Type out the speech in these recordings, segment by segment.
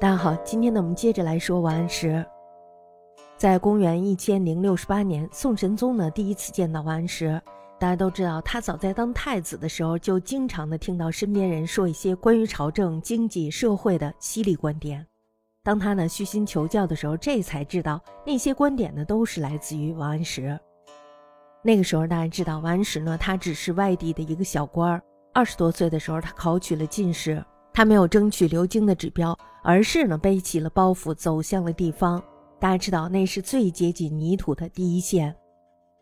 大家好，今天呢我们接着来说王安石。在公元1068年，宋神宗呢第一次见到王安石。大家都知道，他早在当太子的时候就经常的听到身边人说一些关于朝政、经济、社会的犀利观点。当他呢虚心求教的时候，这才知道那些观点呢都是来自于王安石。那个时候大家知道，王安石呢他只是外地的一个小官，20多岁的时候他考取了进士。他没有争取流经的指标，而是呢背起了包袱走向了地方。大家知道，那是最接近泥土的第一线。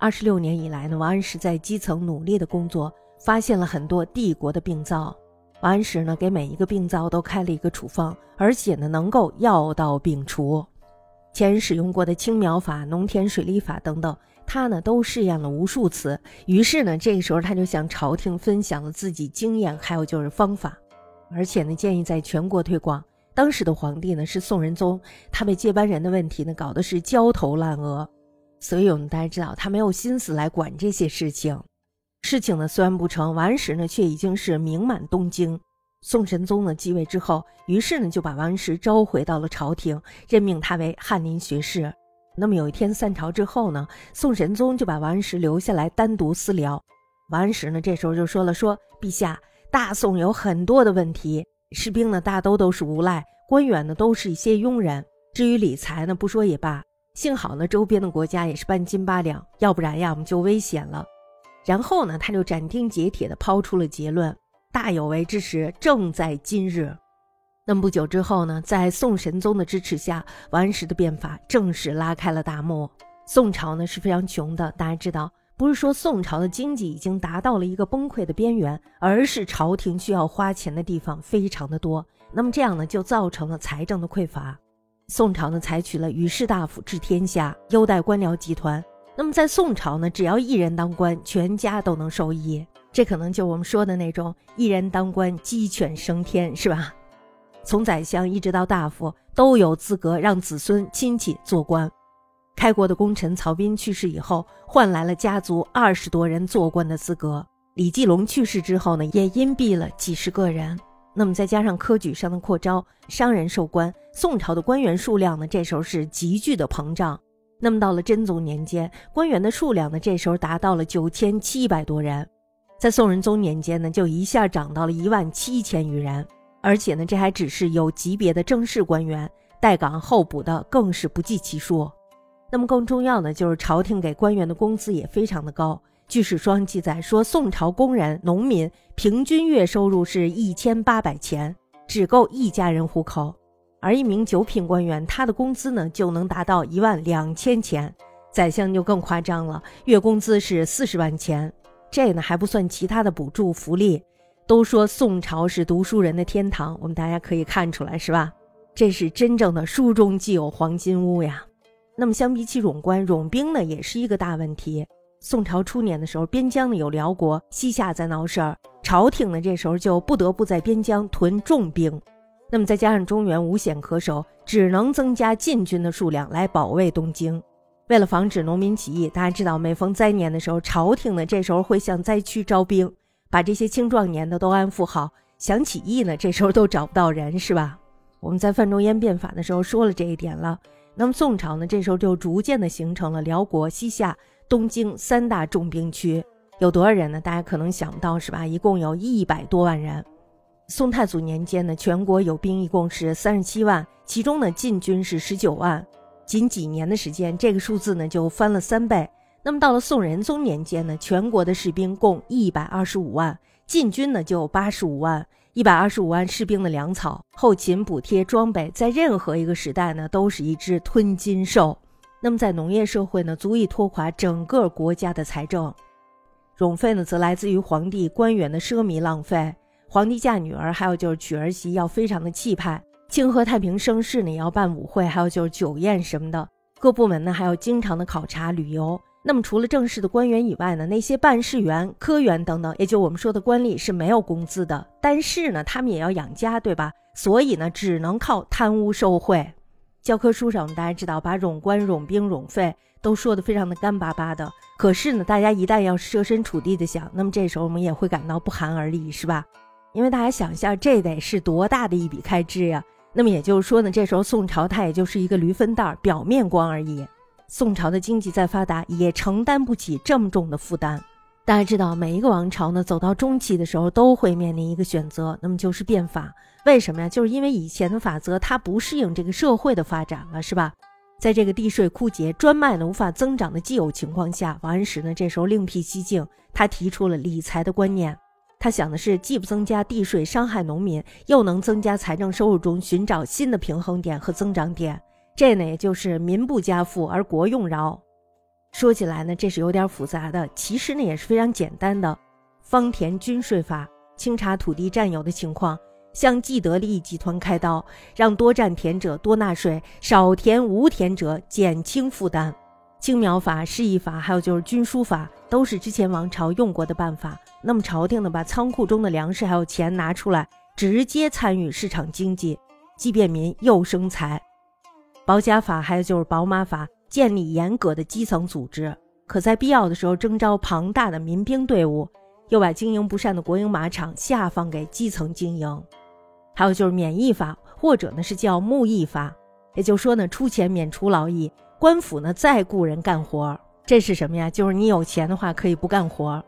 26年以来呢，王安石在基层努力的工作，发现了很多帝国的病灶。王安石呢给每一个病灶都开了一个处方，而且呢能够药到病除。前人使用过的青苗法、农田水利法等等，他呢都试验了无数次。于是呢这个时候他就向朝廷分享了自己经验，还有就是方法。而且呢，建议在全国推广。当时的皇帝呢是宋仁宗，他被接班人的问题呢搞得是焦头烂额，所以我们大家知道他没有心思来管这些事情。事情呢虽然不成，王安石呢却已经是名满东京。宋神宗呢继位之后，于是呢就把王安石召回到了朝廷，任命他为翰林学士。那么有一天散朝之后呢，宋神宗就把王安石留下来单独私聊。王安石呢这时候就说了，说陛下，大宋有很多的问题，士兵呢大都是无赖，官员呢都是一些庸人，至于理财呢不说也罢，幸好呢周边的国家也是半斤八两，要不然呀我们就危险了。然后呢他就斩钉截铁地抛出了结论，大有为之时正在今日。那么不久之后呢，在宋神宗的支持下，王安石的变法正式拉开了大幕。宋朝呢是非常穷的，大家知道不是说宋朝的经济已经达到了一个崩溃的边缘，而是朝廷需要花钱的地方非常的多，那么这样呢就造成了财政的匮乏。宋朝呢采取了与士大夫治天下，优待官僚集团。那么在宋朝呢，只要一人当官，全家都能受益，这可能就我们说的那种一人当官鸡犬升天，是吧？从宰相一直到大夫都有资格让子孙亲戚做官。开国的功臣曹彬去世以后，换来了家族20多人做官的资格。李继龙去世之后呢，也荫庇了几十个人。那么再加上科举上的扩招，商人授官，宋朝的官员数量呢这时候是急剧的膨胀。那么到了真宗年间，官员的数量呢这时候达到了9700多人，在宋仁宗年间呢就一下涨到了17000余人。而且呢这还只是有级别的正式官员，待岗候补的更是不计其数。那么更重要的就是朝廷给官员的工资也非常的高。据史书上记载说，宋朝工人、农民平均月收入是1800钱，只够一家人糊口。而一名9品官员，他的工资呢就能达到12000钱。宰相就更夸张了，月工资是40万钱。这呢还不算其他的补助福利。都说宋朝是读书人的天堂，我们大家可以看出来，是吧？这是真正的书中既有黄金屋呀。那么相比起冗官，冗兵呢也是一个大问题。宋朝初年的时候，边疆呢有辽国、西夏在闹事儿，朝廷呢这时候就不得不在边疆屯重兵。那么再加上中原无险可守，只能增加禁军的数量来保卫东京。为了防止农民起义，大家知道每逢灾年的时候，朝廷呢这时候会向灾区招兵，把这些青壮年的都安抚好，想起义呢这时候都找不到人，是吧？我们在范仲淹变法的时候说了这一点了。那么宋朝呢这时候就逐渐的形成了辽国、西夏、东京3大重兵区。有多少人呢？大家可能想不到，是吧？一共有100多万人。宋太祖年间呢，全国有兵一共是37万，其中呢禁军是19万。仅几年的时间，这个数字呢就翻了3倍。那么到了宋仁宗年间呢，全国的士兵共125万，禁军呢就85万。125万士兵的粮草、后勤补贴、装备，在任何一个时代呢都是一只吞金兽。那么在农业社会呢，足以拖垮整个国家的财政。冗费呢则来自于皇帝、官员的奢靡浪费。皇帝嫁女儿，还有就是娶儿媳要非常的气派，庆贺太平盛世呢也要办舞会，还有就是酒宴什么的。各部门呢还要经常的考察旅游。那么除了正式的官员以外呢，那些办事员、科员等等，也就我们说的官吏是没有工资的，但是呢他们也要养家，对吧？所以呢只能靠贪污受贿。教科书上大家知道，把冗官、冗兵、冗费都说得非常的干巴巴的，可是呢大家一旦要设身处地的想，那么这时候我们也会感到不寒而栗，是吧？因为大家想一下，这得是多大的一笔开支呀。那么也就是说呢，这时候宋朝它也就是一个驴粪蛋，表面光而已。宋朝的经济再发达，也承担不起这么重的负担。大家知道，每一个王朝呢，走到中期的时候都会面临一个选择，那么就是变法。为什么呀？就是因为以前的法则它不适应这个社会的发展了，是吧？在这个地税枯竭、专卖呢无法增长的既有情况下，王安石呢这时候另辟蹊径，他提出了理财的观念。他想的是既不增加地税伤害农民，又能增加财政收入中寻找新的平衡点和增长点。这呢也就是民不加赋而国用饶。说起来呢这是有点复杂的，其实呢也是非常简单的。方田均税法清查土地占有的情况，向既得利益集团开刀，让多占田者多纳税，少田无田者减轻负担。青苗法、市役法还有就是均输法，都是之前王朝用过的办法。那么朝廷呢把仓库中的粮食还有钱拿出来，直接参与市场经济，既便民又生财。保甲法还有就是保马法，建立严格的基层组织，可在必要的时候征召庞大的民兵队伍，又把经营不善的国营马场下放给基层经营。还有就是免役法，或者呢是叫牧役法，也就是说呢出钱免除劳役，官府呢再雇人干活。这是什么呀？就是你有钱的话可以不干活。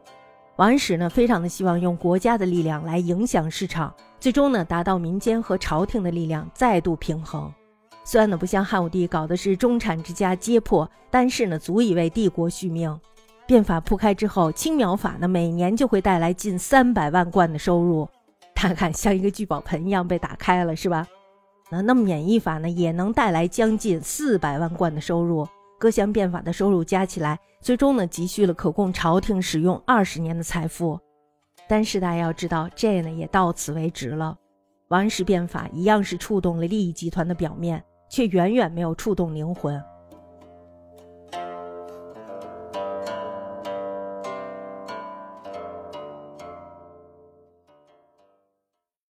王安石呢非常的希望用国家的力量来影响市场，最终呢达到民间和朝廷的力量再度平衡。虽然呢不像汉武帝搞的是中产之家皆破，但是呢足以为帝国续命。变法铺开之后，青苗法呢每年就会带来近300万贯的收入，大概像一个聚宝盆一样被打开了，是吧？那么免役法呢也能带来将近400万贯的收入，各项变法的收入加起来，最终呢积蓄了可供朝廷使用20年的财富。但是大家要知道，这呢也到此为止了。王安石变法一样是触动了利益集团的表面，却远远没有触动灵魂。